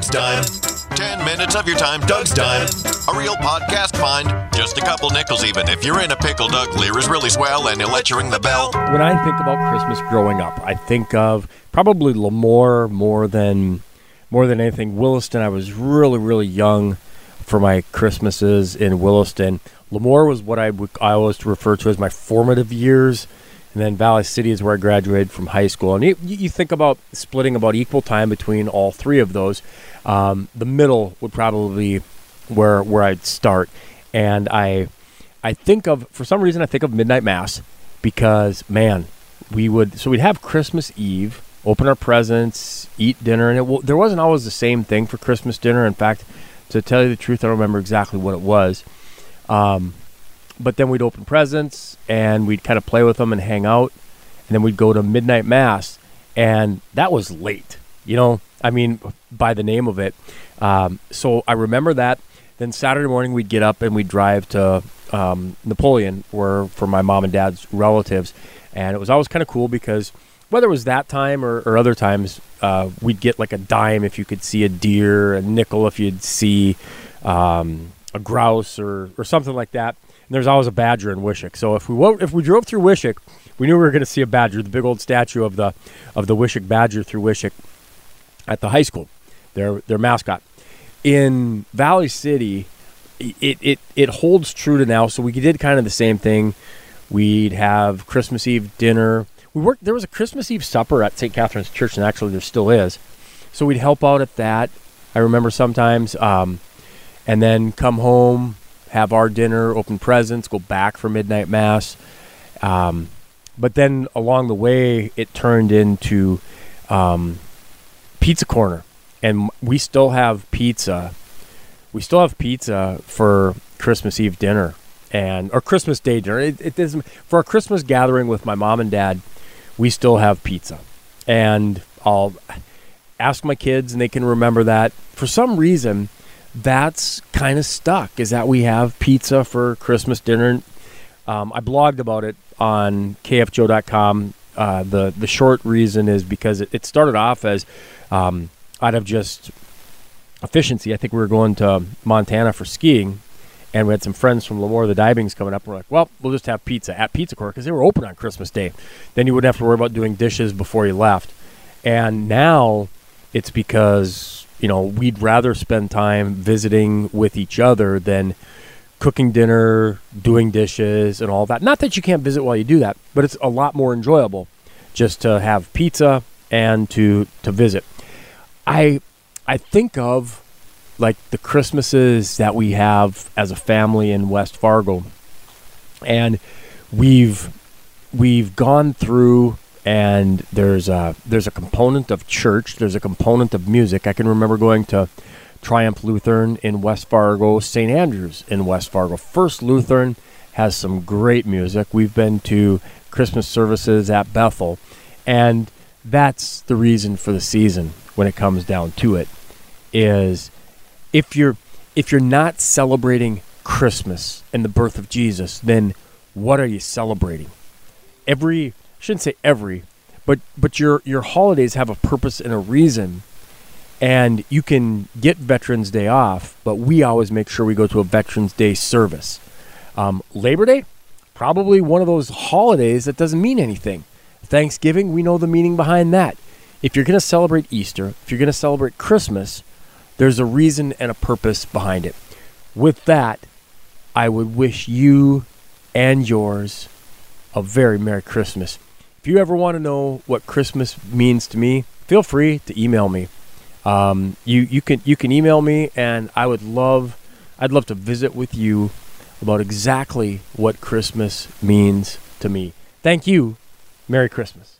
Doug's Dime. 10 minutes of your time, Doug's Dime. A real podcast find. Just a couple nickels even. If you're in a pickle, Doug Lear is really swell and he'll let you ring the bell. When I think about Christmas growing up, I think of probably LaMoure more than anything. Williston, I was really, really young for my Christmases in Williston. LaMoure was what I always refer to as my formative years. And then Valley City is where I graduated from high school. And you think about splitting about equal time between all three of those. The middle would probably be where I'd start. And I think of, for some reason, I think of Midnight Mass because, man, we'd have Christmas Eve, open our presents, eat dinner. And there wasn't always the same thing for Christmas dinner. In fact, to tell you the truth, I don't remember exactly what it was. But then we'd open presents, and we'd kind of play with them and hang out, and then we'd go to Midnight Mass, and that was late, by the name of it. So I remember that. Then Saturday morning, we'd get up, and we'd drive to Napoleon, where for my mom and dad's relatives, and it was always kind of cool because whether it was that time or other times, we'd get like a dime if you could see a deer, a nickel if you'd see a grouse or something like that. There's always a badger in Wishek. So if we drove through Wishek, we knew we were going to see a badger, the big old statue of the Wishek badger through Wishek at the high school, their mascot. In Valley City, it holds true to now. So we did kind of the same thing. We'd have Christmas Eve dinner. There was a Christmas Eve supper at St. Catherine's Church, and actually there still is. So we'd help out at that, I remember sometimes, and then come home, have our dinner, open presents, go back for Midnight Mass. But then along the way, it turned into Pizza Corner. And we still have pizza. We still have pizza for Christmas Eve dinner or Christmas Day dinner. It isn't, for our Christmas gathering with my mom and dad, we still have pizza. And I'll ask my kids, and they can remember that. For some reason, that's kind of stuck, is that we have pizza for Christmas dinner. I blogged about it on KFJO.com. The short reason is because it started off as out of just efficiency. I think we were going to Montana for skiing, and we had some friends from LaMoure, the Diving's coming up. And we're like, well, we'll just have pizza at Pizza Corner because they were open on Christmas Day. Then you wouldn't have to worry about doing dishes before you left. And now it's because we'd rather spend time visiting with each other than cooking dinner, doing dishes, and all that. Not that you can't visit while you do that, but it's a lot more enjoyable just to have pizza and to visit. I think of like the Christmases that we have as a family in West Fargo, and we've gone through. And there's a component of church. There's a component of music. I can remember going to Triumph Lutheran in West Fargo, St. Andrews in West Fargo. First Lutheran has some great music. We've been to Christmas services at Bethel. And that's the reason for the season when it comes down to it, is if you're not celebrating Christmas and the birth of Jesus, then what are you celebrating? But your holidays have a purpose and a reason, and you can get Veterans Day off, but we always make sure we go to a Veterans Day service. Labor Day, probably one of those holidays that doesn't mean anything. Thanksgiving, we know the meaning behind that. If you're going to celebrate Easter, if you're going to celebrate Christmas, there's a reason and a purpose behind it. With that, I would wish you and yours a very Merry Christmas. If you ever want to know what Christmas means to me, feel free to email me. You can email me, and I'd love to visit with you about exactly what Christmas means to me. Thank you. Merry Christmas.